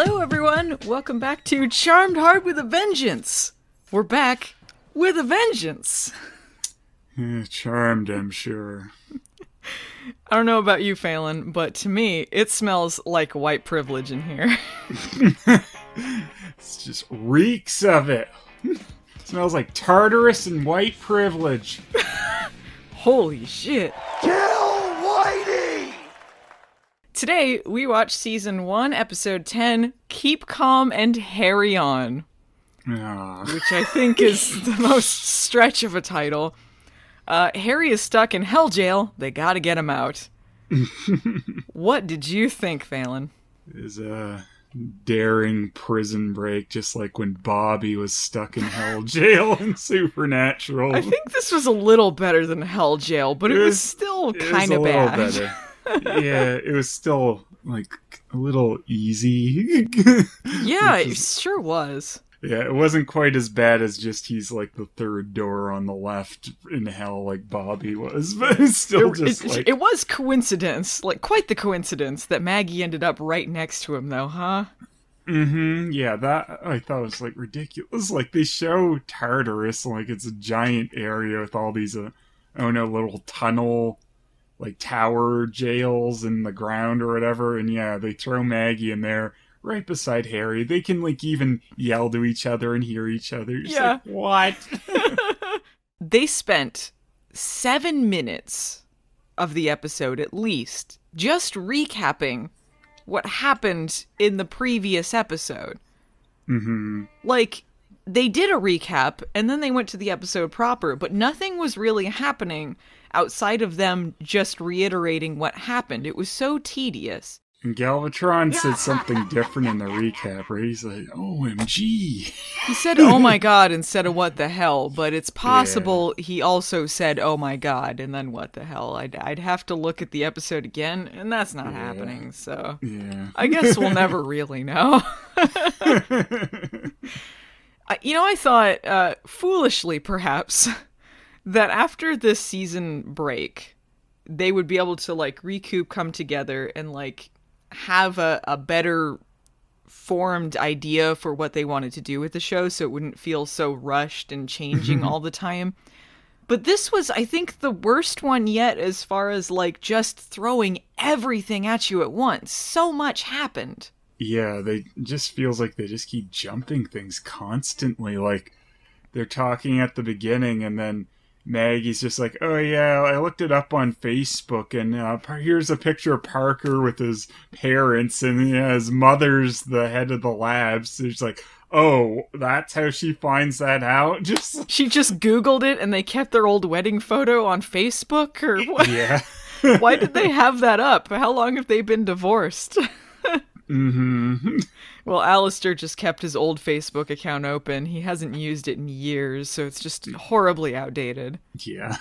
Hello, everyone. Welcome back to Charmed Hard with a Vengeance. We're back with a vengeance. Yeah, charmed, I'm sure. I don't know about you, Phelan, but to me, it smells like white privilege in here. It just reeks of it. It smells like Tartarus and white privilege. Holy shit. Kill Whitey! Today, we watch Season 1, Episode 10, Keep Calm and Harry On. Aww. Which I think is the most stretch of a title. Harry is stuck in hell jail. They gotta get him out. What did you think, Phelan? It was a daring prison break, just like when Bobby was stuck in hell jail in Supernatural. I think this was a little better than hell jail, but it was still kind of bad. Better. Yeah, it was still like a little easy. Yeah, it sure was. Yeah, it wasn't quite as bad as just he's like the third door on the left in hell like Bobby was, but it's still It was coincidence, like quite the coincidence, that Maggie ended up right next to him though, huh? Mm-hmm, yeah, that I thought was like ridiculous. Like they show Tartarus, like it's a giant area with all these, little tunnel, like tower jails in the ground or whatever, and yeah, they throw Maggie in there. Right beside Harry. They can, like, even yell to each other and hear each other. You're yeah. Just like, what? They spent 7 minutes of the episode, at least, just recapping what happened in the previous episode. Mm-hmm. Like, they did a recap, and then they went to the episode proper, but nothing was really happening outside of them just reiterating what happened. It was so tedious. And Galvatron said something different in the recap, right? He's like, OMG. He said, oh my god, instead of what the hell, but it's possible he also said, oh my god, and then what the hell. I'd have to look at the episode again, and that's not happening, so. Yeah. I guess we'll never really know. I thought, foolishly perhaps, that after this season break, they would be able to, like, recoup, come together, and, like, have a better formed idea for what they wanted to do with the show, so it wouldn't feel so rushed and changing all the time. But this was, I think, the worst one yet as far as, like, just throwing everything at you at once. So much happened. Yeah, they just feels like they just keep jumping things constantly. Like, they're talking at the beginning, and then Maggie's just like, oh yeah, I looked it up on Facebook, and here's a picture of Parker with his parents, and his mother's the head of the lab, so she's like, oh, that's how she finds that out? She just Googled it, and they kept their old wedding photo on Facebook? Or what? Yeah. Why did they have that up? How long have they been divorced? Mm-hmm. Well, Alistair just kept his old Facebook account open. He hasn't used it in years, so it's just horribly outdated. Yeah.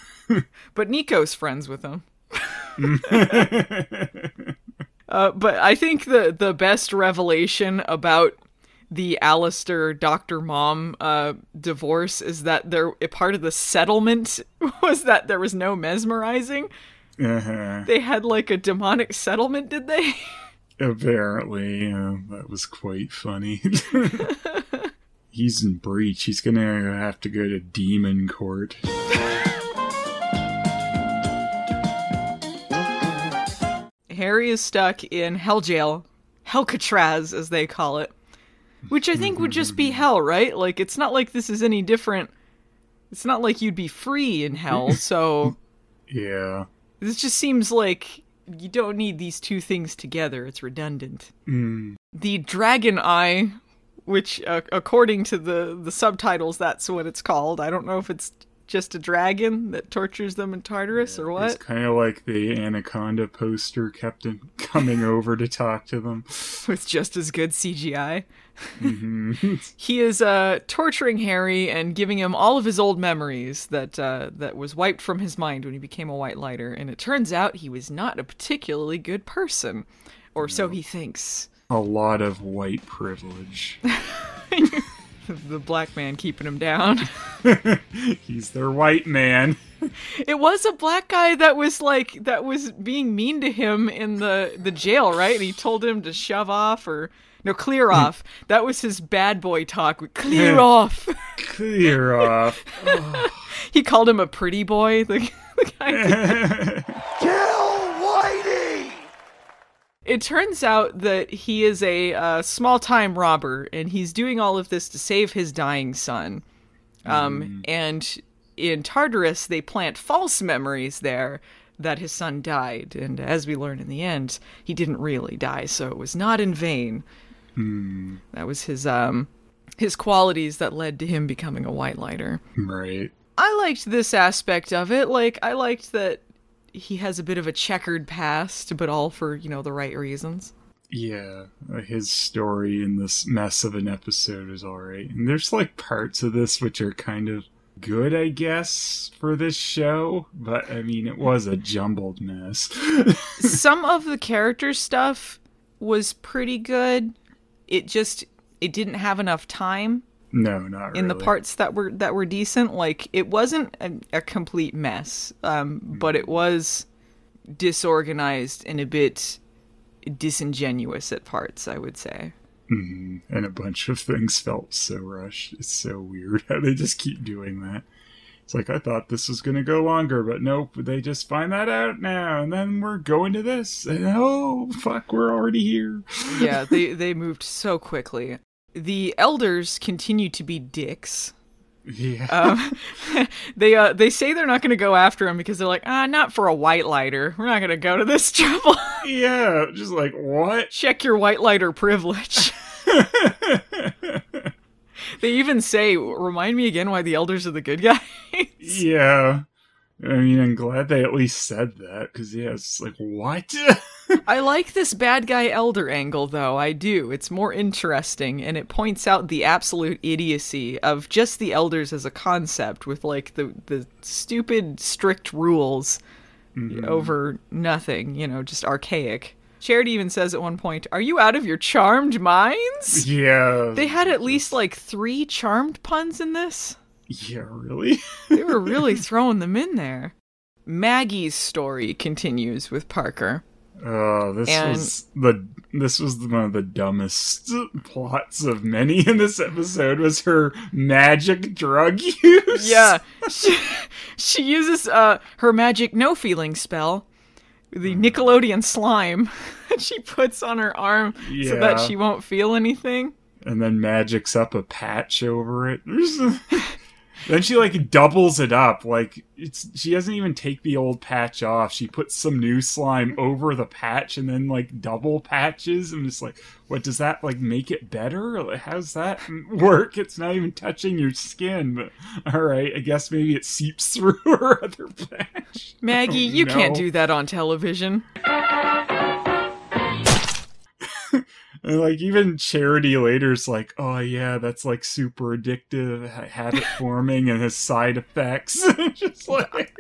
But Nico's friends with him. But I think the best revelation about the Alistair Dr. Mom divorce is that part of the settlement was that there was no mesmerizing. Uh-huh. They had like a demonic settlement, did they? Apparently, that was quite funny. He's in breach. He's gonna have to go to demon court. Harry is stuck in hell jail. Hellcatraz, as they call it. Which I think would just be hell, right? Like, it's not like this is any different. It's not like you'd be free in hell, so. Yeah. This just seems like you don't need these two things together. It's redundant. Mm. The Dragon Eye, which according to the subtitles, that's what it's called. I don't know if it's just a dragon that tortures them in Tartarus or what. It's kind of like the Anaconda poster kept coming over to talk to them. With just as good CGI. Mm-hmm. He is torturing Harry and giving him all of his old memories that was wiped from his mind when he became a White Lighter, and it turns out he was not a particularly good person, or so he thinks. A lot of white privilege. The black man keeping him down. He's their white man. It was a black guy that was being mean to him in the jail, right? And he told him to shove off or No, clear off. That was his bad boy talk. Clear off. Clear off. Oh. He called him a pretty boy. The guy. Kill Whitey! It turns out that he is a small-time robber, and he's doing all of this to save his dying son. And in Tartarus, they plant false memories there that his son died. And as we learn in the end, he didn't really die, so it was not in vain. Mm. That was his qualities that led to him becoming a white lighter. Right. I liked this aspect of it. Like, I liked that he has a bit of a checkered past, but all for, you know, the right reasons. Yeah, his story in this mess of an episode is all right. And there's, like, parts of this which are kind of good, I guess, for this show. But, I mean, it was a jumbled mess. Some of the character stuff was pretty good. It didn't have enough time. No, not really. In the parts that were decent, like, it wasn't a complete mess, but it was disorganized and a bit disingenuous at parts, I would say. Mm-hmm. And a bunch of things felt so rushed. It's so weird how they just keep doing that. It's like, I thought this was going to go longer, but nope, they just find that out now, and then we're going to this, and oh, fuck, we're already here. Yeah, they moved so quickly. The elders continue to be dicks. Yeah. They say they're not going to go after him because they're like, not for a white lighter. We're not going to go to this trouble. Yeah, just like, what? Check your white lighter privilege. They even say, remind me again why the elders are the good guys. Yeah. I mean, I'm glad they at least said that, because, yeah, it's like, what? I like this bad guy elder angle, though. I do. It's more interesting, and it points out the absolute idiocy of just the elders as a concept with, like, the stupid, strict rules over nothing, you know, just archaic. Charity even says at one point, are you out of your charmed minds? Yeah. They had at least, like, 3 charmed puns in this. Yeah, really? They were really throwing them in there. Maggie's story continues with Parker. Oh, this was one of the dumbest plots of many in this episode, was her magic drug use. Yeah, she uses her magic no-feeling spell, the Nickelodeon slime that she puts on her arm so that she won't feel anything. And then magics up a patch over it. Then she, like, doubles it up. Like, she doesn't even take the old patch off. She puts some new slime over the patch and then, like, double patches. I'm just like, what, does that, like, make it better? Like, how's that work? It's not even touching your skin. But, all right, I guess maybe it seeps through her other patch. Maggie, you can't do that on television. And, like, even Charity later's like, oh, yeah, that's, like, super addictive, habit-forming, and has side effects. Just like...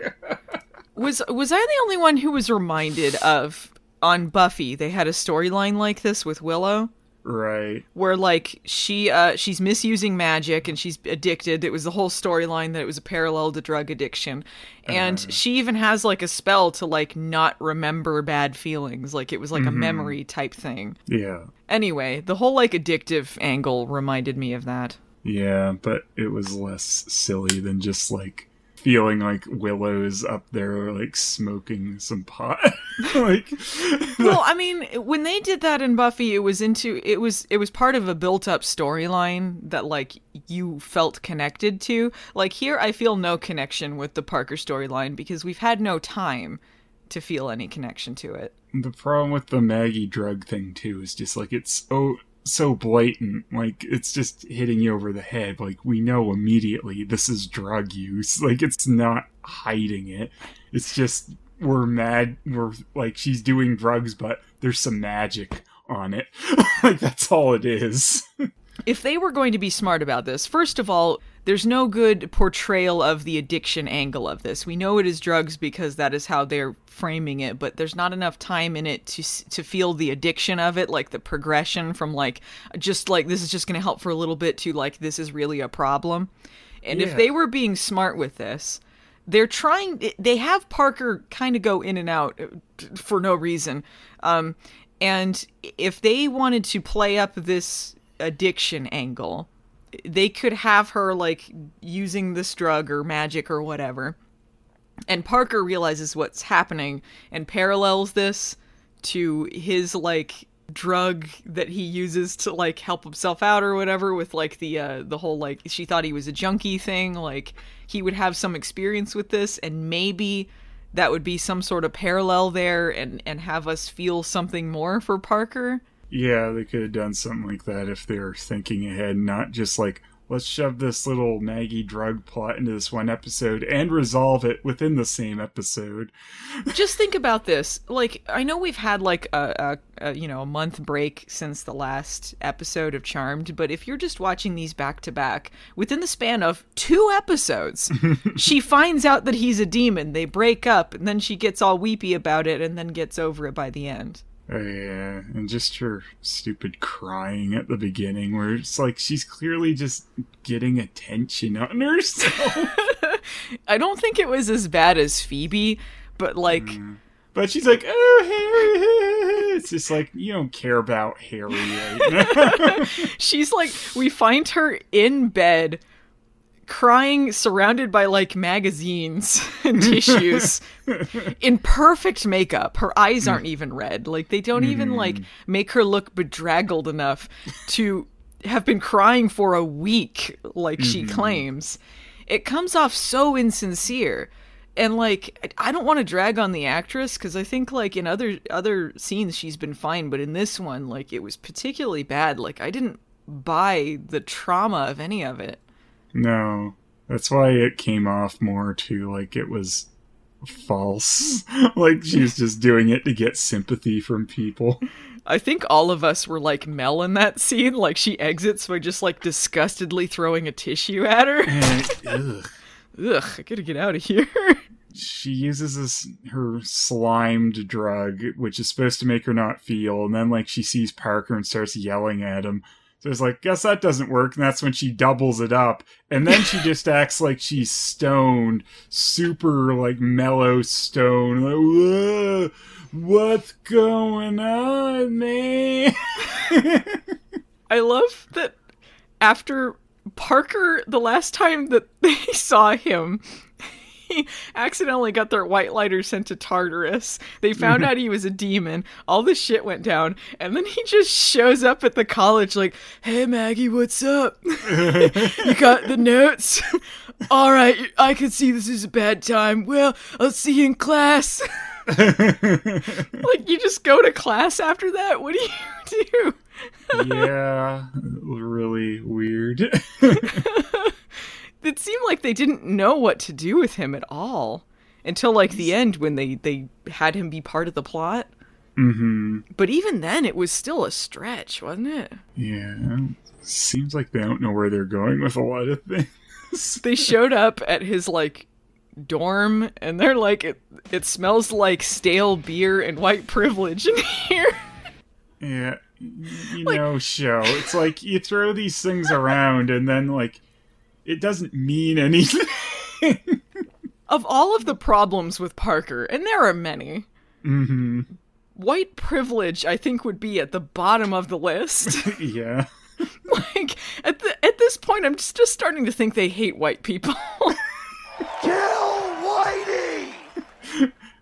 was I the only one who was reminded of, on Buffy, they had a storyline like this with Willow? Right. Where, like, she's misusing magic, and she's addicted. It was the whole storyline that it was a parallel to drug addiction. And she even has, like, a spell to, like, not remember bad feelings. Like, it was, like, a memory type thing. Yeah. Anyway, the whole, like, addictive angle reminded me of that. Yeah, but it was less silly than just, like, feeling like Willow's up there, like, smoking some pot. Like, well, I mean, when they did that in Buffy, it was part of a built-up storyline that, like, you felt connected to. Like, here I feel no connection with the Parker storyline because we've had no time to feel any connection to it. The problem with the Maggie drug thing, too, is just, like, it's so blatant. Like, it's just hitting you over the head. Like, we know immediately this is drug use. Like, it's not hiding it. It's just, we're mad. We're, like, she's doing drugs, but there's some magic on it. Like, that's all it is. If they were going to be smart about this, first of all, there's no good portrayal of the addiction angle of this. We know it is drugs because that is how they're framing it, but there's not enough time in it to feel the addiction of it, like the progression from, like, just like this is just going to help for a little bit to, like, this is really a problem. And if they were being smart with this, they have Parker kind of go in and out for no reason. And if they wanted to play up this addiction angle, they could have her, like, using this drug or magic or whatever. And Parker realizes what's happening and parallels this to his, like, drug that he uses to, like, help himself out or whatever with, like, the whole, like, she thought he was a junkie thing. Like, he would have some experience with this, and maybe that would be some sort of parallel there and have us feel something more for Parker. Yeah, they could have done something like that if they're thinking ahead, not just like, let's shove this little Maggie drug plot into this one episode and resolve it within the same episode. Just think about this. Like, I know we've had like a month break since the last episode of Charmed, but if you're just watching these back to back, within the span of 2 episodes, she finds out that he's a demon. They break up, and then she gets all weepy about it, and then gets over it by the end. Oh, yeah, and just her stupid crying at the beginning where it's like she's clearly just getting attention on herself. I don't think it was as bad as Phoebe, but like... But she's like, oh, Harry. It's just like, you don't care about Harry right now. She's like, we find her in bed crying, surrounded by, like, magazines and tissues, in perfect makeup. Her eyes aren't even red. Like, they don't even, like, make her look bedraggled enough to have been crying for a week, like she claims. It comes off so insincere. And, like, I don't want to drag on the actress, because I think, like, in other scenes she's been fine, but in this one, like, it was particularly bad. Like, I didn't buy the trauma of any of it. No, that's why it came off more to, like, it was false. Like, she was just doing it to get sympathy from people. I think all of us were like Mel in that scene. Like, she exits by just, like, disgustedly throwing a tissue at her. And, ugh, I gotta get out of here. She uses her slimed drug, which is supposed to make her not feel, and then, like, she sees Parker and starts yelling at him. So it's like, guess that doesn't work. And that's when she doubles it up. And then she just acts like she's stoned, super, like, mellow stone. Like, whoa, what's going on, man? I love that after Parker, the last time that they saw him, he accidentally got their white lighter sent to Tartarus. They found out he was a demon. All this shit went down. And then he just shows up at the college like, hey, Maggie, what's up? You got the notes? All right, I can see this is a bad time. Well, I'll see you in class. Like, you just go to class after that? What do you do? Yeah, really weird. It seemed like they didn't know what to do with him at all until, like, the end when they had him be part of the plot. But even then, it was still a stretch, wasn't it? Yeah. Seems like they don't know where they're going with a lot of things. They showed up at his, like, dorm, and they're like, it smells like stale beer and white privilege in here. Yeah. You know, like... show. It's like, you throw these things around, and then, like, it doesn't mean anything. Of all of the problems with Parker, and there are many, white privilege, I think, would be at the bottom of the list. Yeah. Like, at this point, I'm just starting to think they hate white people. Kill whitey!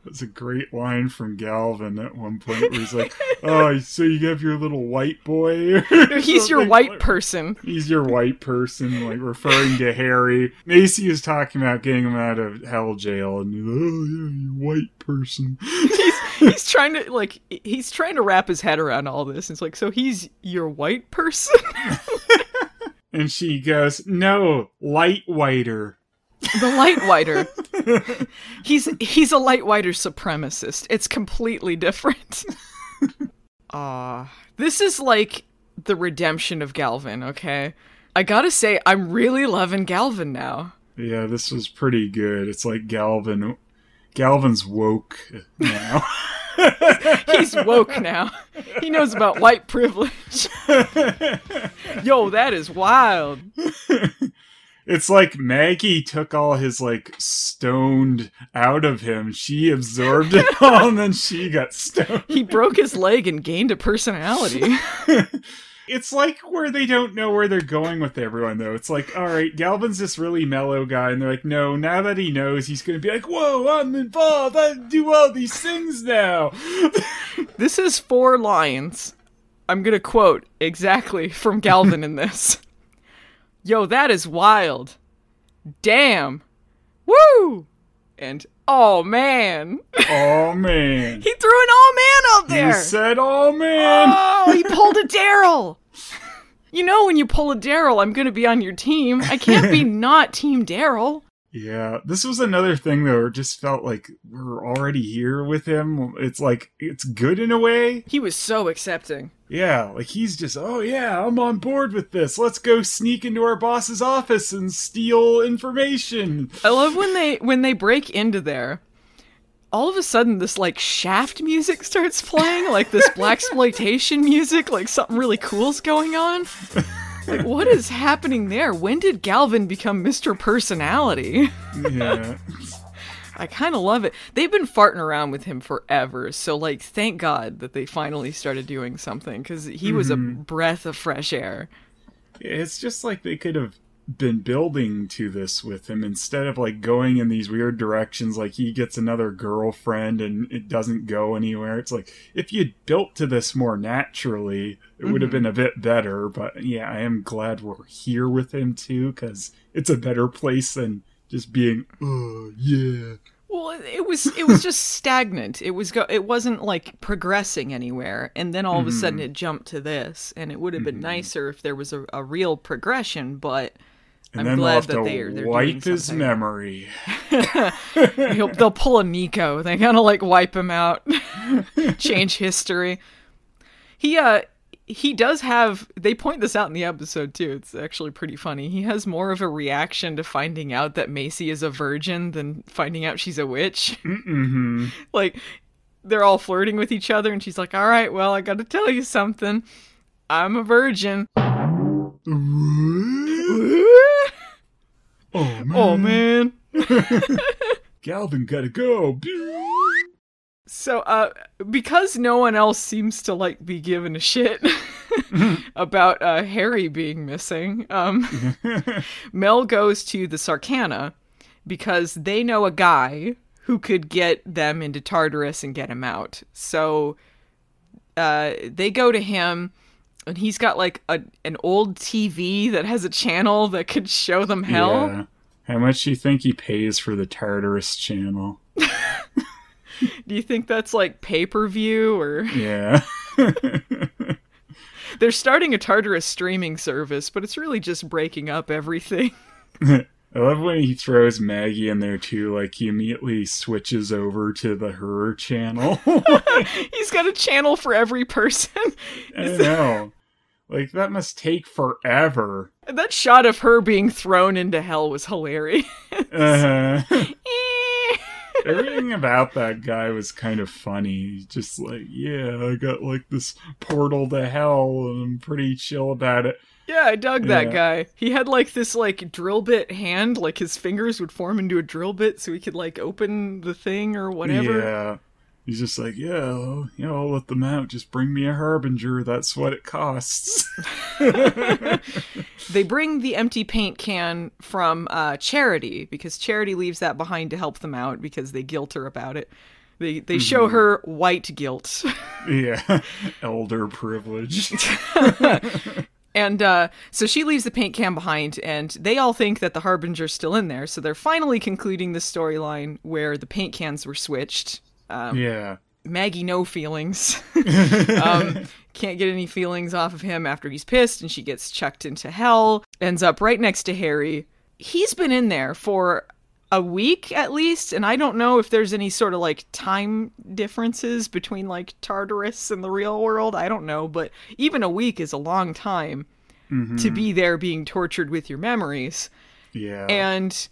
That's a great line from Galvin at one point where he's like, oh, so you have your little white boy? He's your white person. He's your white person, like, referring to Harry. Macy is talking about getting him out of hell jail, and, oh, yeah, you white person. He's trying to, like, he's trying to wrap his head around all this. It's like, so he's your white person? And she goes, no, light whiter. The light whiter. He's a light whiter supremacist. It's completely different. This is like the redemption of Galvin, okay? I gotta say, I'm really loving Galvin now. Yeah, this was pretty good. It's like Galvin's woke now. He's woke now. He knows about white privilege. Yo, that is wild. It's like Maggie took all his, like, stoned out of him. She absorbed it all, and then she got stoned. He broke his leg and gained a personality. It's like where they don't know where they're going with everyone, though. It's like, all right, Galvin's this really mellow guy, and they're like, no, now that he knows, he's going to be like, whoa, I'm involved, I do all these things now. This is 4 lines. I'm going to quote exactly from Galvin in this. Yo, that is wild. Damn. Woo! And oh, man. Oh, man. He threw an oh, man out there. He said oh, man. Oh, he pulled a Daryl. You know, when you pull a Daryl, I'm going to be on your team. I can't be not Team Daryl. Yeah, this was another thing, though. It just felt like we're already here with him. It's like, it's good in a way. He was so accepting. Yeah, like he's just, oh yeah, I'm on board with this. Let's go sneak into our boss's office and steal information. I love when they break into there. All of a sudden, this like Shaft music starts playing, like this blaxploitation music, like something really cool's going on. Like, what is happening there? When did Galvin become Mr. Personality? Yeah. I kind of love it. They've been farting around with him forever, so, like, thank God that they finally started doing something, because he was a breath of fresh air. It's just like they could have been building to this with him instead of, like, going in these weird directions, like he gets another girlfriend and it doesn't go anywhere. It's like, if you'd built to this more naturally, it would have been a bit better, but, yeah, I am glad we're here with him, too, because it's a better place than... just being, oh, yeah. Well, it was just stagnant. It wasn't, like, progressing anywhere. And then all of a sudden it jumped to this. And it would have been nicer if there was a real progression, but I'm glad that they're doing something. And then they'll have to wipe his memory. They'll pull a Nico. They kind of, like, wipe him out. Change history. He does have, they point this out in the episode too, it's actually pretty funny, he has more of a reaction to finding out that Macy is a virgin than finding out she's a witch. Mm-hmm. Like, they're all flirting with each other and she's like, all right, well, I gotta tell you something. I'm a virgin. Oh, man. Oh, man. Galvin gotta go. So, because no one else seems to, like, be giving a shit about Harry being missing, Mel goes to the Sarcana because they know a guy who could get them into Tartarus and get him out. So, they go to him, and he's got, like, an old TV that has a channel that could show them hell. Yeah. How much do you think he pays for the Tartarus channel? Do you think that's, like, pay-per-view, or... Yeah. They're starting a Tartarus streaming service, but it's really just breaking up everything. I love when he throws Maggie in there, too. Like, he immediately switches over to her channel. He's got a channel for every person. I know. Like, that must take forever. That shot of her being thrown into hell was hilarious. Uh-huh. Everything about that guy was kind of funny. Just like, yeah, I got like this portal to hell and I'm pretty chill about it. Yeah, I dug that guy. He had like this like drill bit hand, like his fingers would form into a drill bit so he could like open the thing or whatever. Yeah. He's just like, yeah, well, you know, I'll let them out. Just bring me a harbinger. That's what it costs. They bring the empty paint can from Charity because Charity leaves that behind to help them out because they guilt her about it. They show her white guilt. Yeah. Elder privilege. And so she leaves the paint can behind, and they all think that the harbinger's still in there. So they're finally concluding the storyline where the paint cans were switched. Yeah, Maggie, no feelings. Can't get any feelings off of him after he's pissed, and she gets chucked into hell. Ends up right next to Harry. He's been in there for a week at least, and I don't know if there's any sort of like time differences between like Tartarus and the real world. I don't know, but even a week is a long time to be there being tortured with your memories. Yeah, and.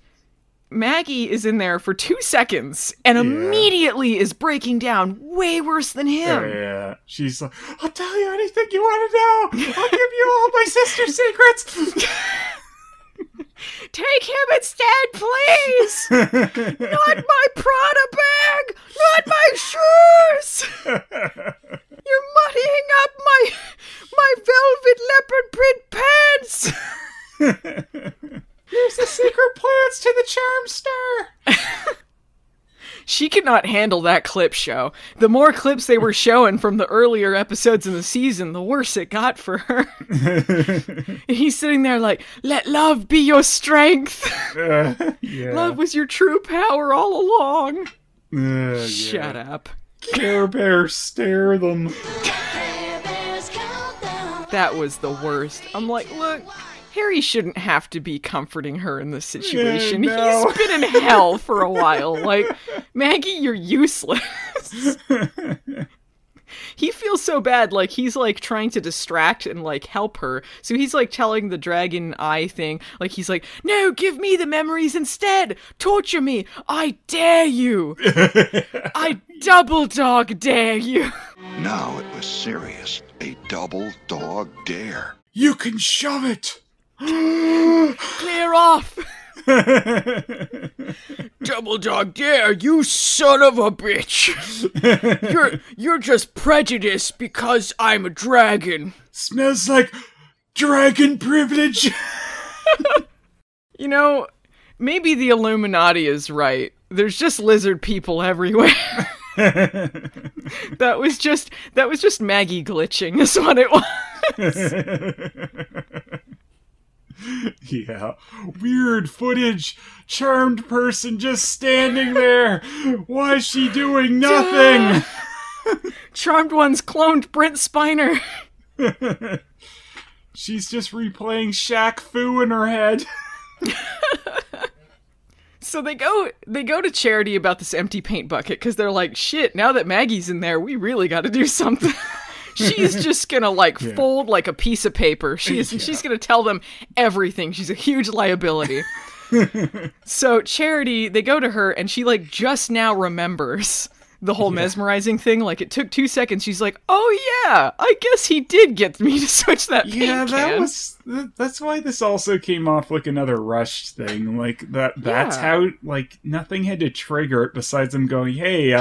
Maggie is in there for 2 seconds and immediately is breaking down way worse than him. Yeah, she's like, I'll tell you anything you want to know. I'll give you all my sister's secrets. Take him instead, please! Not my Prada bag! Not my shoes! You're muddying up my velvet leopard print pants! Here's the secret plans to the Charmster! She cannot handle that clip show. The more clips they were showing from the earlier episodes in the season, the worse it got for her. He's sitting there like, let love be your strength. Love was your true power all along. Shut up. Care Bears stare them. That was the worst. I'm like, look, Harry shouldn't have to be comforting her in this situation. Yeah, no. He's been in hell for a while. Like, Maggie, you're useless. He feels so bad, like he's like trying to distract and like help her. So he's like telling the Dragon Eye thing, like he's like, no, give me the memories instead. Torture me. I dare you. I double dog dare you. Now it was serious. A double dog dare. You can shove it. Clear off! Double dog dare, you son of a bitch! You're just prejudiced because I'm a dragon. Smells like dragon privilege! You know, maybe the Illuminati is right. There's just lizard people everywhere. That was just Maggie glitching is what it was. Yeah. Weird footage. Charmed person just standing there. Why is she doing nothing? Charmed one's cloned Brent Spiner. She's just replaying Shaq Fu in her head. So they go to Charity about this empty paint bucket because they're like, shit, now that Maggie's in there, we really got to do something. She's just gonna fold like a piece of paper. She's gonna tell them everything. She's a huge liability. So Charity, they go to her and she like just now remembers the whole mesmerizing thing. Like it took 2 seconds. She's like, oh yeah, I guess he did get me to switch that paint can. That's why this also came off like another rushed thing. Like that's how like nothing had to trigger it besides them going, hey,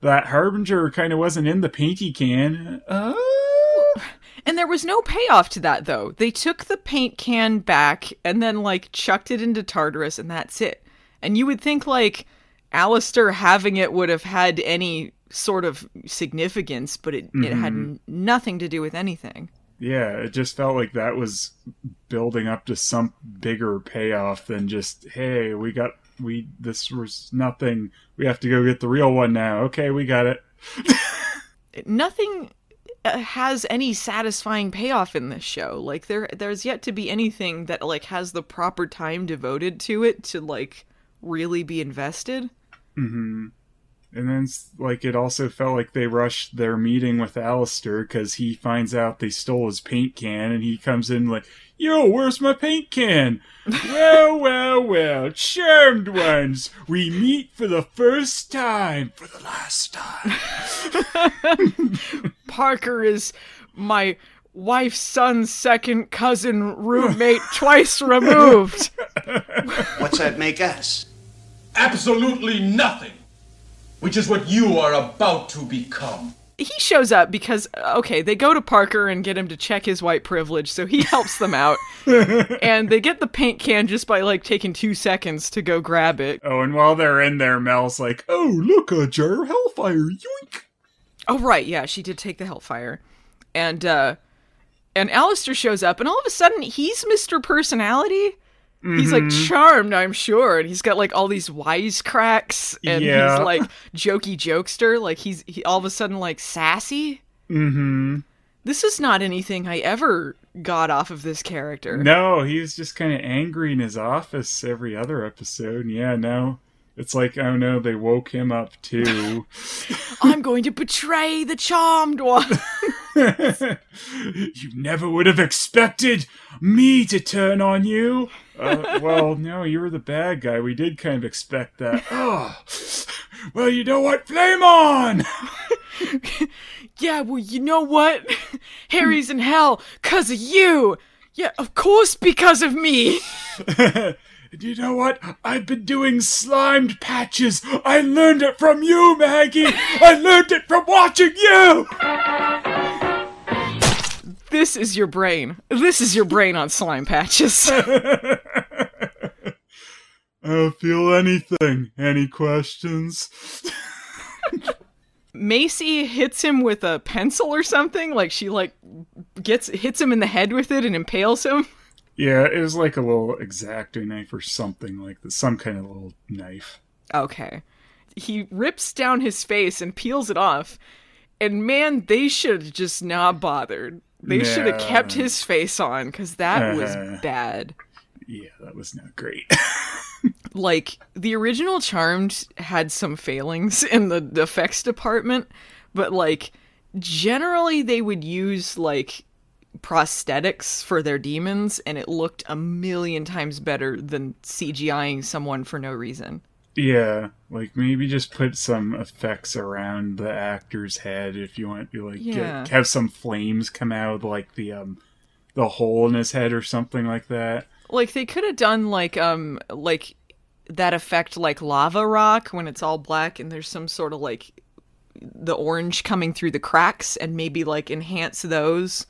that Harbinger kind of wasn't in the painty can. And there was no payoff to that, though. They took the paint can back and then, like, chucked it into Tartarus, and that's it. And you would think, like, Alistair having it would have had any sort of significance, but it had nothing to do with anything. Yeah, it just felt like that was building up to some bigger payoff than just, hey, this was nothing. We have to go get the real one now. Okay, we got it. Nothing has any satisfying payoff in this show. Like there's yet to be anything that like has the proper time devoted to it to like really be invested. Mm-hmm. And then like it also felt like they rushed their meeting with Alistair because he finds out they stole his paint can and he comes in like, yo, where's my paint can? Well, charmed ones, we meet for the first time, for the last time. Parker is my wife's son's second cousin roommate twice removed. What's that make us? Absolutely nothing. Which is what you are about to become. He shows up because, okay, they go to Parker and get him to check his white privilege, so he helps them out. And they get the paint can just by, like, taking 2 seconds to go grab it. Oh, and while they're in there, Mel's like, oh, look, a jar of hellfire, yoink! Oh, right, yeah, she did take the hellfire. And Alistair shows up, and all of a sudden, he's Mr. Personality. He's like charmed, I'm sure, and he's got like all these wisecracks, and he's like jokey jokester. Like he's all of a sudden like sassy. Mm-hmm. This is not anything I ever got off of this character. No, he was just kind of angry in his office every other episode. Yeah, no, it's like oh no, they woke him up too. I'm going to betray the charmed one. You never would have expected me to turn on you. Well, no, you were the bad guy. We did kind of expect that. Oh, well, you know what? Flame on! Yeah, well, you know what? Harry's in hell because of you. Yeah, of course, because of me. Do you know what? I've been doing slimed patches. I learned it from you, Maggie. I learned it from watching you. This is your brain. This is your brain on slime patches. I'll feel anything. Any questions? Macy hits him with a pencil or something. Like, she, like, hits him in the head with it and impales him. Yeah, it was like a little X-Acto knife or something like that. Some kind of little knife. Okay. He rips down his face and peels it off. And man, they should have just not bothered. They should have kept his face on, because that was bad. Yeah, that was not great. Like, the original Charmed had some failings in the effects department, but, like, generally they would use, like, prosthetics for their demons, and it looked a million times better than CGIing someone for no reason. Yeah, like, maybe just put some effects around the actor's head if you want to, like, have some flames come out of, like, the hole in his head or something like that. Like, they could have done, like, that effect, like, lava rock, when it's all black and there's some sort of, like, the orange coming through the cracks, and maybe, like, enhance those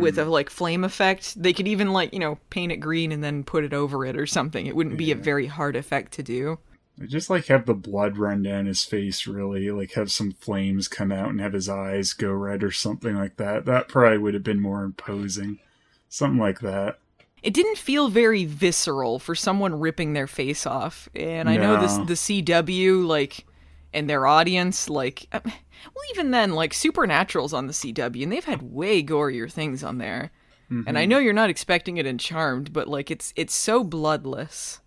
with a, like, flame effect. They could even, like, you know, paint it green and then put it over it or something. It wouldn't be a very hard effect to do. I just, like, have the blood run down his face, really. Like, have some flames come out and have his eyes go red or something like that. That probably would have been more imposing. Something like that. It didn't feel very visceral for someone ripping their face off. And I know the CW, like, and their audience, like... Well, even then, like, Supernatural's on the CW, and they've had way gorier things on there. Mm-hmm. And I know you're not expecting it in Charmed, but, like, it's so bloodless.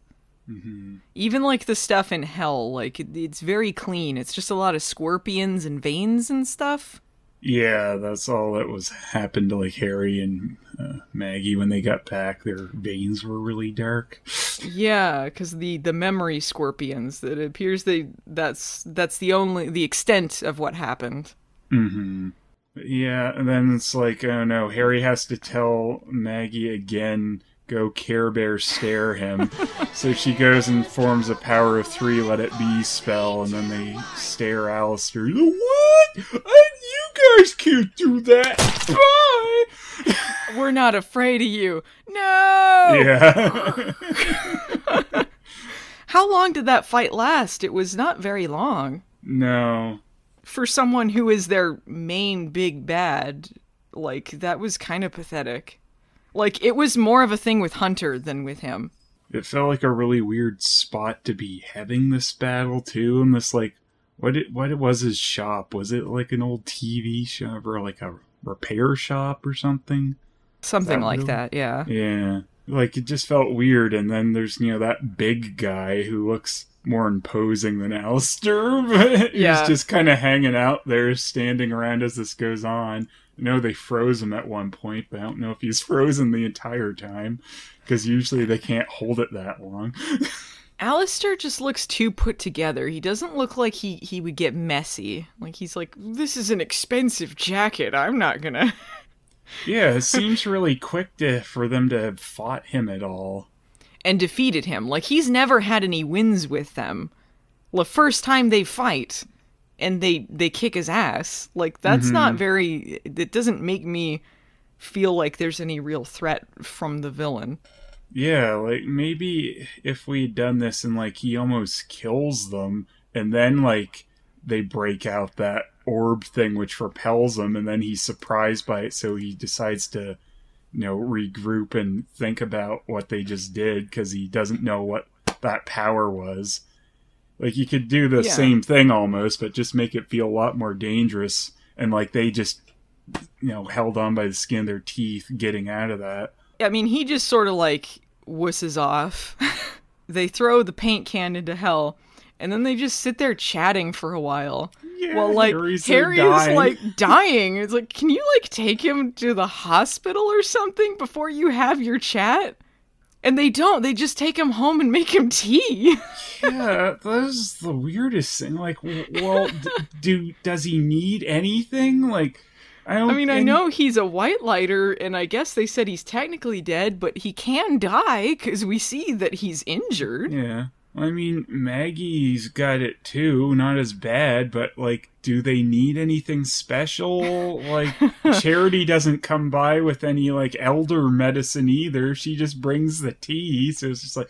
Mm-hmm. Even, like, the stuff in Hell, like, it's very clean. It's just a lot of scorpions and veins and stuff. Yeah, that's all that was happened to, like, Harry and Maggie when they got back. Their veins were really dark. Yeah, because the memory scorpions, it appears that's the extent of what happened. Mm-hmm. Yeah, and then it's like, oh no, Harry has to tell Maggie again, go Care Bear stare him. So she goes and forms a power of 3 let it be spell, and then they stare Alistair. What? You guys can't do that. Bye. We're not afraid of you. No. Yeah. How long did that fight last? It was not very long. No. For someone who is their main big bad, like, that was kind of pathetic. Like, it was more of a thing with Hunter than with him. It felt like a really weird spot to be having this battle, too. And this, like, what was his shop? Was it, like, an old TV shop or, like, a repair shop or something? Something like that, yeah. Yeah. Like, it just felt weird. And then there's, you know, that big guy who looks more imposing than Alistair. But he's just kind of hanging out there, standing around as this goes on. No, they froze him at one point, but I don't know if he's frozen the entire time, because usually they can't hold it that long. Alistair just looks too put together. He doesn't look like he would get messy. Like, he's like, this is an expensive jacket, I'm not gonna... Yeah, it seems really quick for them to have fought him at all. And defeated him. Like, he's never had any wins with them. The first time they fight... And they kick his ass. Like, that's not very... It doesn't make me feel like there's any real threat from the villain. Yeah, like, maybe if we had done this and, like, he almost kills them, and then, like, they break out that orb thing which repels him, and then he's surprised by it, so he decides to, you know, regroup and think about what they just did, because he doesn't know what that power was. Like, you could do the same thing almost, but just make it feel a lot more dangerous. And, like, they just, you know, held on by the skin of their teeth getting out of that. I mean, he just sort of, like, wusses off. They throw the paint can into Hell. And then they just sit there chatting for a while. Yeah, well, like, Harry is, like, dying. It's like, can you, like, take him to the hospital or something before you have your chat? And they don't. They just take him home and make him tea. Yeah, that is the weirdest thing. Like, well, does he need anything? Like, I mean, I know he's a white lighter, and I guess they said he's technically dead, but he can die because we see that he's injured. Yeah. I mean, Maggie's got it too, not as bad, but, like, do they need anything special? Like, Charity doesn't come by with any, like, elder medicine either. She just brings the tea, so it's just like,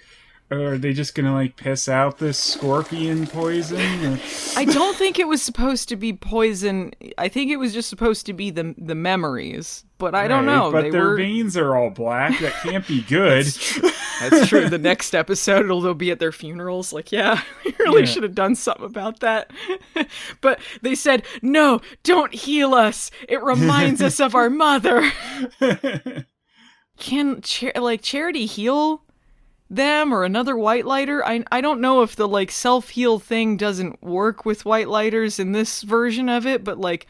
are they just gonna, like, piss out this scorpion poison? Or... I don't think it was supposed to be poison. I think it was just supposed to be the memories, but I don't know. But their veins are all black. That can't be good. That's true. The next episode, they'll be at their funerals. Like, yeah, we really should have done something about that. But they said, no, don't heal us. It reminds us of our mother. Can, Charity heal them or another white lighter? I don't know if the, like, self-heal thing doesn't work with white lighters in this version of it, but, like,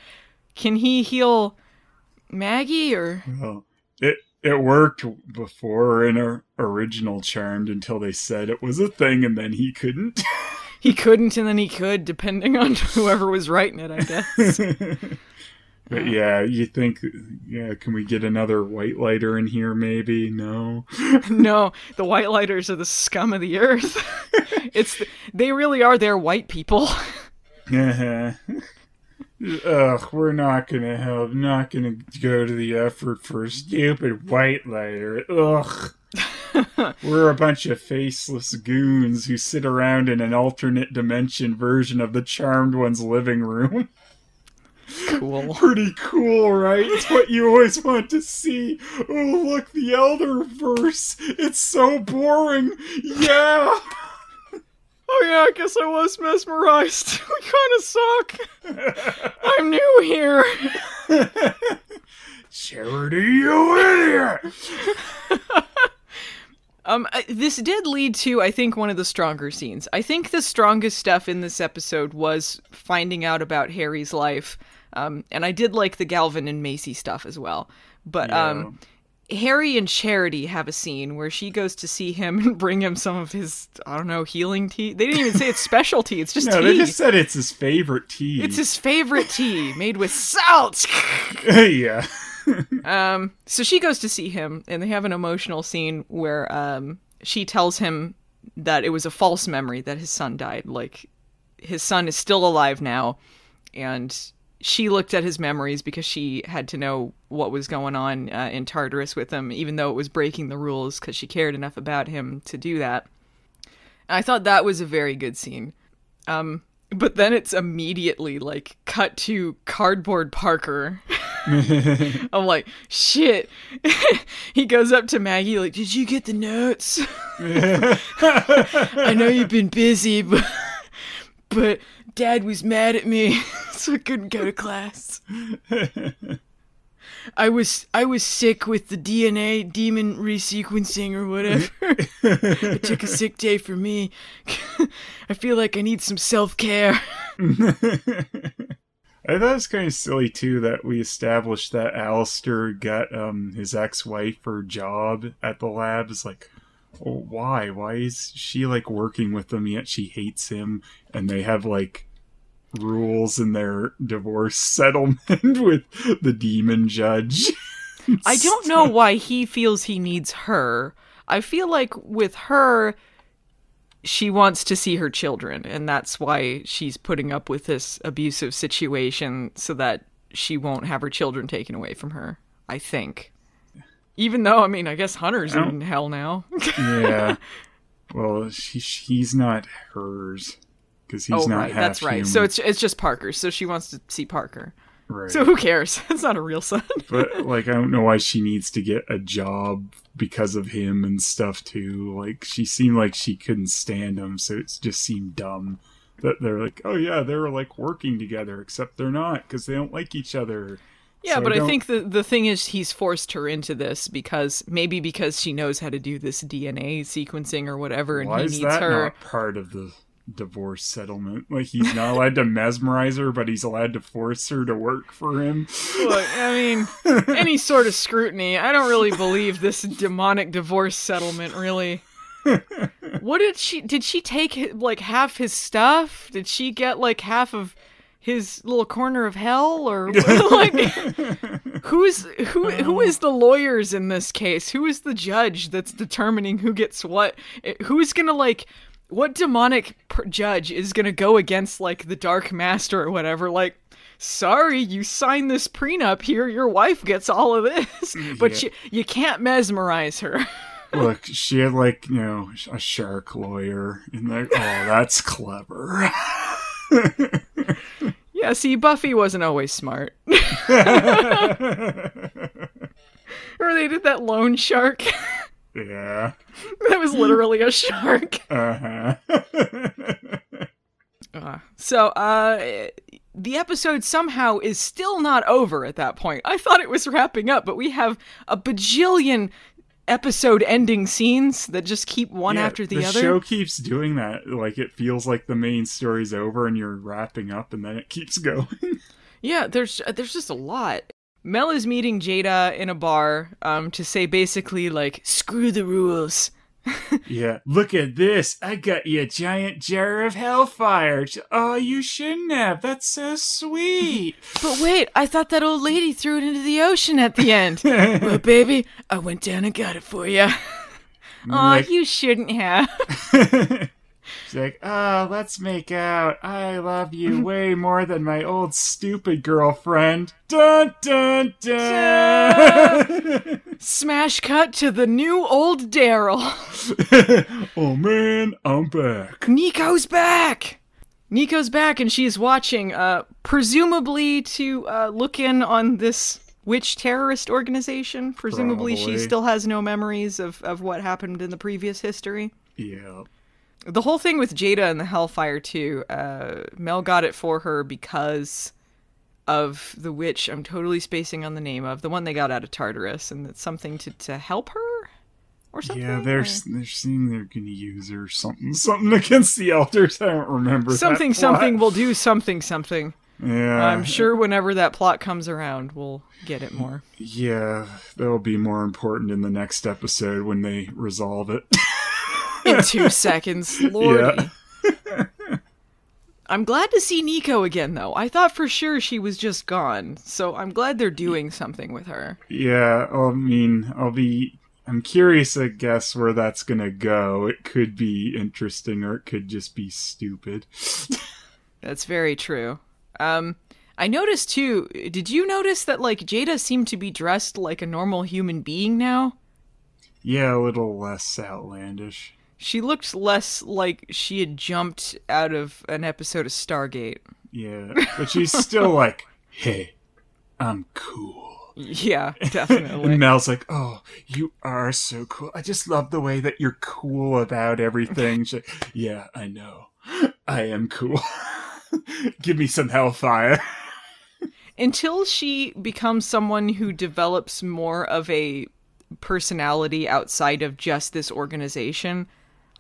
can he heal Maggie or... Well, it worked before in our original Charmed until they said it was a thing, and then he couldn't. He couldn't, and then he could, depending on whoever was writing it, I guess. But yeah, you think, yeah, can we get another white lighter in here maybe? No. No, the white lighters are the scum of the earth. They really are their white people. Uh-huh. Ugh, we're not gonna help. Not gonna go to the effort for a stupid white lighter. Ugh. We're a bunch of faceless goons who sit around in an alternate dimension version of the Charmed One's living room. Cool. Pretty cool, right? It's what you always want to see. Oh, look, the Elderverse. It's so boring. Yeah. Oh yeah, I guess I was mesmerized. We kind of suck. I'm new here. Charity, you idiot! This did lead to, I think, one of the stronger scenes. I think the strongest stuff in this episode was finding out about Harry's life. And I did like the Galvin and Macy stuff as well. But Harry and Charity have a scene where she goes to see him and bring him some of his, I don't know, healing tea. They didn't even say it's special tea. It's just tea. No, they just said it's his favorite tea. It's his favorite tea made with salt. Yeah. So she goes to see him and they have an emotional scene where she tells him that it was a false memory that his son died. Like, his son is still alive now. And she looked at his memories because she had to know what was going on in Tartarus with him, even though it was breaking the rules because she cared enough about him to do that. And I thought that was a very good scene. But then it's immediately, like, cut to cardboard Parker. I'm like, shit. He goes up to Maggie like, did you get the notes? I know you've been busy, but Dad was mad at me, so I couldn't go to class. I was sick with the DNA demon resequencing or whatever. It took a sick day for me. I feel like I need some self-care. I thought it was kind of silly, too, that we established that Alistair got his ex-wife her job at the lab. It's like, oh, why? Why is she, like, working with him, yet she hates him? And they have, like, rules in their divorce settlement with the demon judge. I don't know why he feels he needs her. I feel like with her, she wants to see her children, and that's why she's putting up with this abusive situation so that she won't have her children taken away from her, I think. Even though, I mean, I guess Hunter's in hell now. Yeah. Well, he's not hers, because he's not half human. That's right. So it's just Parker, so she wants to see Parker. Right. So who cares? It's not a real son. But, like, I don't know why she needs to get a job because of him and stuff, too. Like, she seemed like she couldn't stand him, so it just seemed dumb. That they're like, oh, yeah, they're, like, working together, except they're not, because they don't like each other. Yeah, so but I think the thing is he's forced her into this because she knows how to do this DNA sequencing or whatever, and he needs her. Why is that not part of the divorce settlement? Like, he's not allowed to mesmerize her, but he's allowed to force her to work for him. Look, I mean, any sort of scrutiny. I don't really believe this demonic divorce settlement, really. What did she take, like, half his stuff? Did she get, like, half of his little corner of hell, or like who is the lawyers in this case? Who is the judge that's determining who gets what? Who's gonna like? What demonic judge is gonna go against like the Dark Master or whatever? Like, sorry, you signed this prenup here. Your wife gets all of this, but you can't mesmerize her. Look, she had like, you know, a shark lawyer, and like, oh, that's clever. Yeah, see, Buffy wasn't always smart. Or they did that loan shark. Yeah. That was literally a shark. Uh-huh. The episode somehow is still not over at that point. I thought it was wrapping up, but we have a bajillion episode ending scenes that just keep one after the other. The show keeps doing that. Like, it feels like the main story's over and you're wrapping up, and then it keeps going. Yeah, there's just a lot. Mel is meeting Jada in a bar to say basically, like, screw the rules. Yeah, look at this. I got you a giant jar of hellfire. Oh, you shouldn't have. That's so sweet. But wait, I thought that old lady threw it into the ocean at the end. Well, baby, I went down and got it for you. Like, oh, you shouldn't have. She's like, oh, let's make out. I love you way more than my old stupid girlfriend. Dun, dun, dun. Smash cut to the new old Daryl. Oh, man, I'm back. Nico's back. Nico's back, and she's watching, presumably to look in on this witch terrorist organization. Presumably she still has no memories of what happened in the previous history. Yeah. The whole thing with Jada and the Hellfire, too, Mel got it for her because of the witch I'm totally spacing on the name of, the one they got out of Tartarus, and it's something to help her or something? Yeah, they're seeing they're going to use her something against the elders. I don't remember something will do something. Yeah. I'm sure whenever that plot comes around, we'll get it more. Yeah, that'll be more important in the next episode when they resolve it. In 2 seconds, Lordy. Yeah. I'm glad to see Nico again, though. I thought for sure she was just gone, so I'm glad they're doing something with her. Yeah, I mean, I'm curious, I guess, where that's gonna go. It could be interesting, or it could just be stupid. That's very true. I noticed, too, did you notice that, like, Jada seemed to be dressed like a normal human being now? Yeah, a little less outlandish. She looked less like she had jumped out of an episode of Stargate. Yeah, but she's still like, hey, I'm cool. Yeah, definitely. And Mel's like, oh, you are so cool. I just love the way that you're cool about everything. She's like, yeah, I know. I am cool. Give me some hellfire. Until she becomes someone who develops more of a personality outside of just this organization,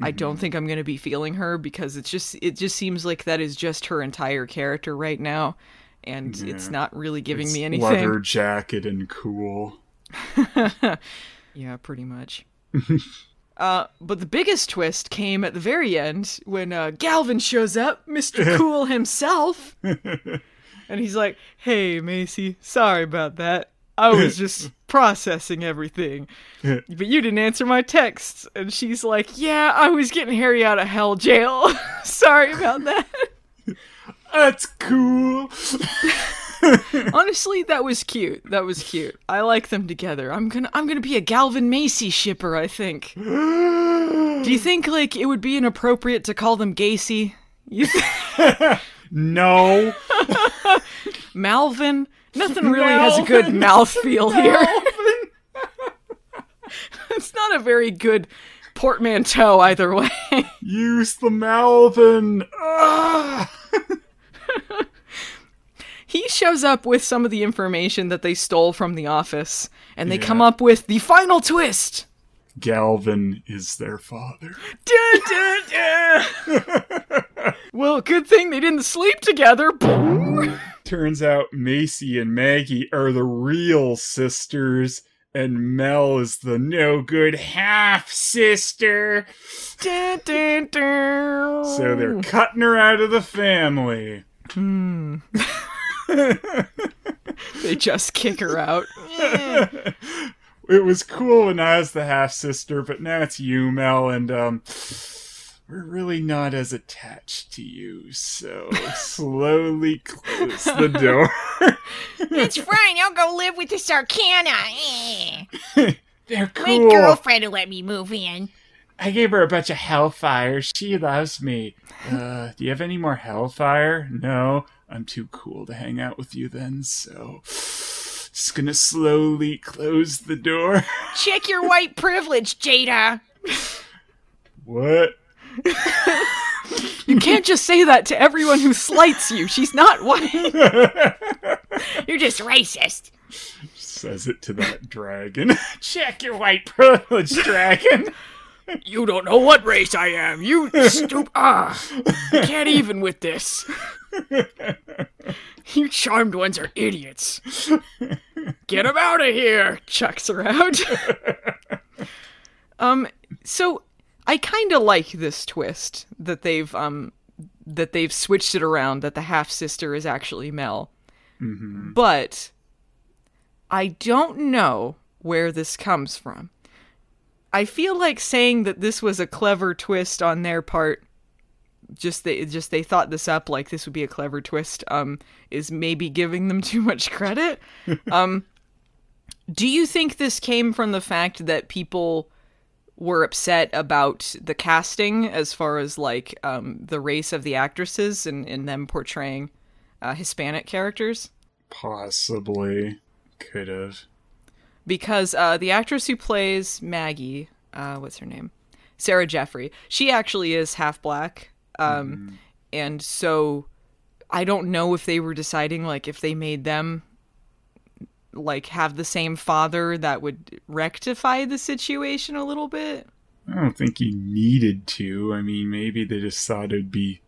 I don't think I'm going to be feeling her, because it just seems like that is just her entire character right now, and it's not really giving me anything. Leather jacket and cool. Yeah, pretty much. But the biggest twist came at the very end when Galvin shows up, Mr. Cool himself, and he's like, "Hey, Macy, sorry about that. I was just processing everything, but you didn't answer my texts." And she's like, yeah, I was getting Harry out of hell jail. Sorry about that. That's cool. Honestly, that was cute. I like them together. I'm gonna be a Galvin Macy shipper, I think. Do you think, like, it would be inappropriate to call them Gacy? No. Malvin? Nothing really has a good mouthfeel here. It's not a very good portmanteau either way. Use the Malvin. He shows up with some of the information that they stole from The Office, and they come up with the final twist. Galvin is their father. Dun, dun, dun. Well, good thing they didn't sleep together. Turns out Macy and Maggie are the real sisters, and Mel is the no good half sister. Dun, dun, dun. So they're cutting her out of the family. They just kick her out. It was cool when I was the half-sister, but now it's you, Mel, and we're really not as attached to you, so slowly close the door. It's fine, I'll go live with the Sarcana. They're cool. My girlfriend will let me move in. I gave her a bunch of hellfire. She loves me. Do you have any more hellfire? No? I'm too cool to hang out with you then, so... Just gonna slowly close the door. Check your white privilege, Jada. What? You can't just say that to everyone who slights you. She's not white. You're just racist. Says it to that dragon. Check your white privilege, dragon. You don't know what race I am. You stupid. I can't even with this. You charmed ones are idiots. Get them out of here. Chucks her out. So I kind of like this twist that they've switched it around, that the half-sister is actually Mel. Mm-hmm. But I don't know where this comes from. I feel like saying that this was a clever twist on their part, they thought this up, like this would be a clever twist, is maybe giving them too much credit. Do you think this came from the fact that people were upset about the casting as far as like the race of the actresses and them portraying Hispanic characters? Possibly. Could have. Because the actress who plays Maggie, what's her name? Sarah Jeffrey. She actually is half black. And so I don't know if they were deciding, like, if they made them, like, have the same father, that would rectify the situation a little bit. I don't think he needed to. I mean, maybe they just thought it'd be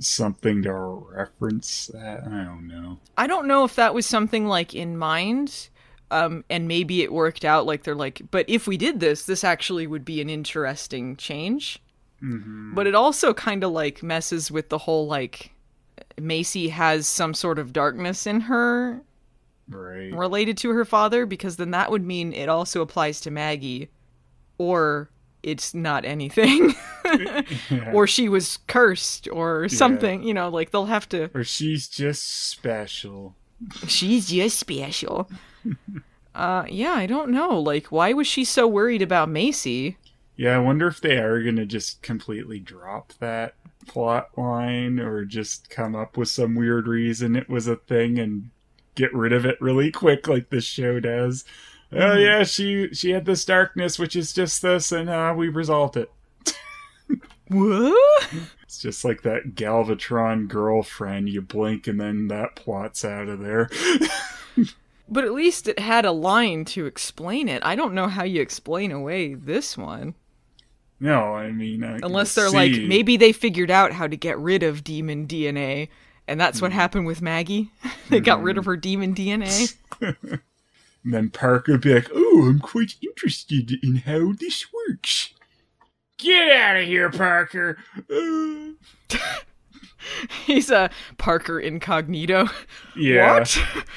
something to reference that. I don't know. I don't know if that was something, like, in mind. And maybe it worked out, like they're like, but if we did this, this actually would be an interesting change. Mm-hmm. But it also kind of like messes with the whole, like, Macy has some sort of darkness in her, right, related to her father, because then that would mean it also applies to Maggie, or it's not anything. Yeah. Or she was cursed or something, yeah. You know, like they'll have to. Or she's just special. She's just special. Yeah, I don't know. Like, why was she so worried about Macy? Yeah, I wonder if they are going to just completely drop that plot line or just come up with some weird reason it was a thing and get rid of it really quick like this show does. Mm-hmm. Oh, yeah, she had this darkness, which is just this, and we resolved it. What? It's just like that Galvatron girlfriend. You blink and then that plot's out of there. But at least it had a line to explain it. I don't know how you explain away this one. No, I mean... Unless they're like, maybe they figured out how to get rid of demon DNA, and that's what happened with Maggie. They got rid of her demon DNA. And then Parker would be like, oh, I'm quite interested in how this works. Get out of here, Parker! He's a Parker incognito. Yeah. What?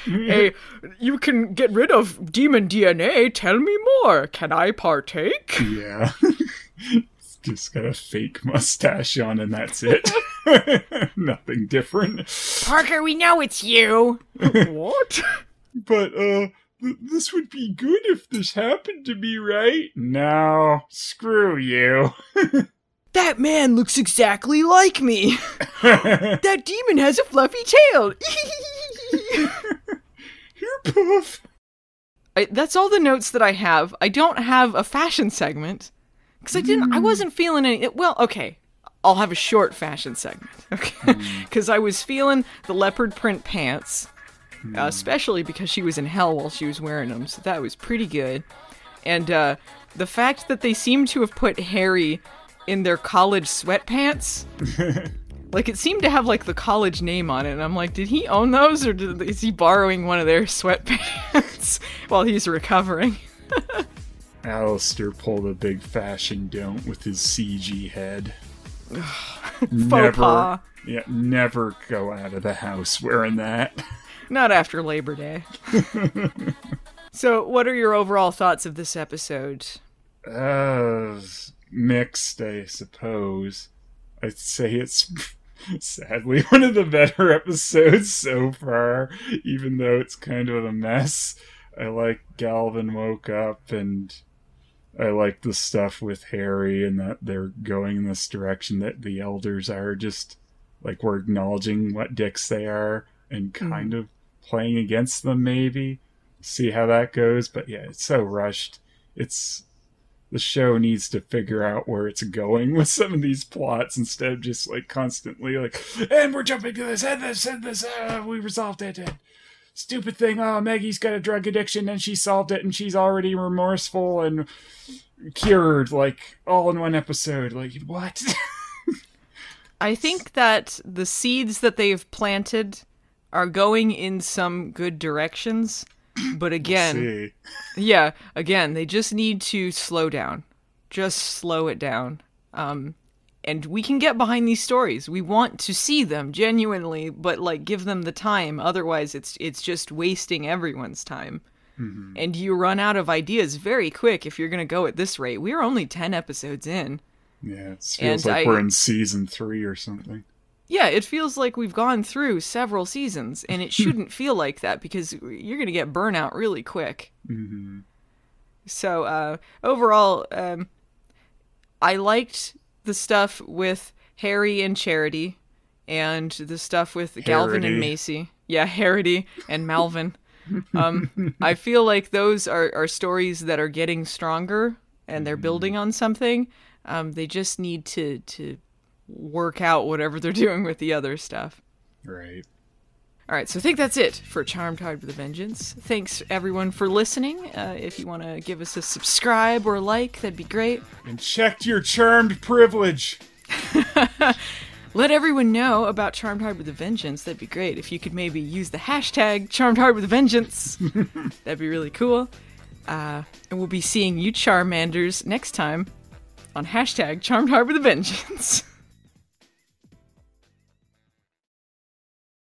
Hey, you can get rid of demon DNA. Tell me more. Can I partake? Yeah. Just got a fake mustache on and that's it. Nothing different. Parker, we know it's you. What? But, this would be good if this happened to me, right? No. Screw you. That man looks exactly like me. That demon has a fluffy tail. Here, Puff. That's all the notes that I have. I don't have a fashion segment because I wasn't feeling any. Well, okay, I'll have a short fashion segment. Okay, because I was feeling the leopard print pants, especially because she was in hell while she was wearing them. So that was pretty good, and the fact that they seem to have put Harry in their college sweatpants. Like, it seemed to have, like, the college name on it, and I'm like, did he own those, or is he borrowing one of their sweatpants while he's recovering? Alistair pulled a big fashion don't with his CG head. Faux pas. Yeah, never go out of the house wearing that. Not after Labor Day. So, what are your overall thoughts of this episode? Mixed, I suppose. I'd say it's sadly one of the better episodes so far, even though it's kind of a mess. I like Galvin woke up, and I like the stuff with Harry and that they're going in this direction that the elders are just, like, we're acknowledging what dicks they are and kind of playing against them, maybe. See how that goes. But yeah, it's so rushed. The show needs to figure out where it's going with some of these plots instead of just, like, constantly, like, and we're jumping to this, and this, and this, we resolved it. Stupid thing, Maggie's got a drug addiction, and she solved it, and she's already remorseful and cured, like, all in one episode. Like, what? I think that the seeds that they've planted are going in some good directions. But again, they just need to slow down. Just slow it down. And we can get behind these stories. We want to see them genuinely, but, like, give them the time. Otherwise, it's just wasting everyone's time. Mm-hmm. And you run out of ideas very quick if you're going to go at this rate. We're only 10 episodes in. Yeah, it feels like we're in season 3 or something. Yeah, it feels like we've gone through several seasons, and it shouldn't feel like that because you're going to get burnout really quick. Mm-hmm. So overall, I liked the stuff with Harry and Charity and the stuff with Galvin and Macy. Yeah, Harity and Malvin. I feel like those are stories that are getting stronger and they're building on something. They just need to work out whatever they're doing with the other stuff. Right. All right, so I think that's it for Charmed Hard with a Vengeance. Thanks, everyone, for listening. If you want to give us a subscribe or a like, that'd be great. And check your charmed privilege. Let everyone know about Charmed Hard with a Vengeance. That'd be great. If you could maybe use the hashtag Charmed Hard with a Vengeance, that'd be really cool. And we'll be seeing you Charmanders next time on hashtag Charmed Hard with a Vengeance.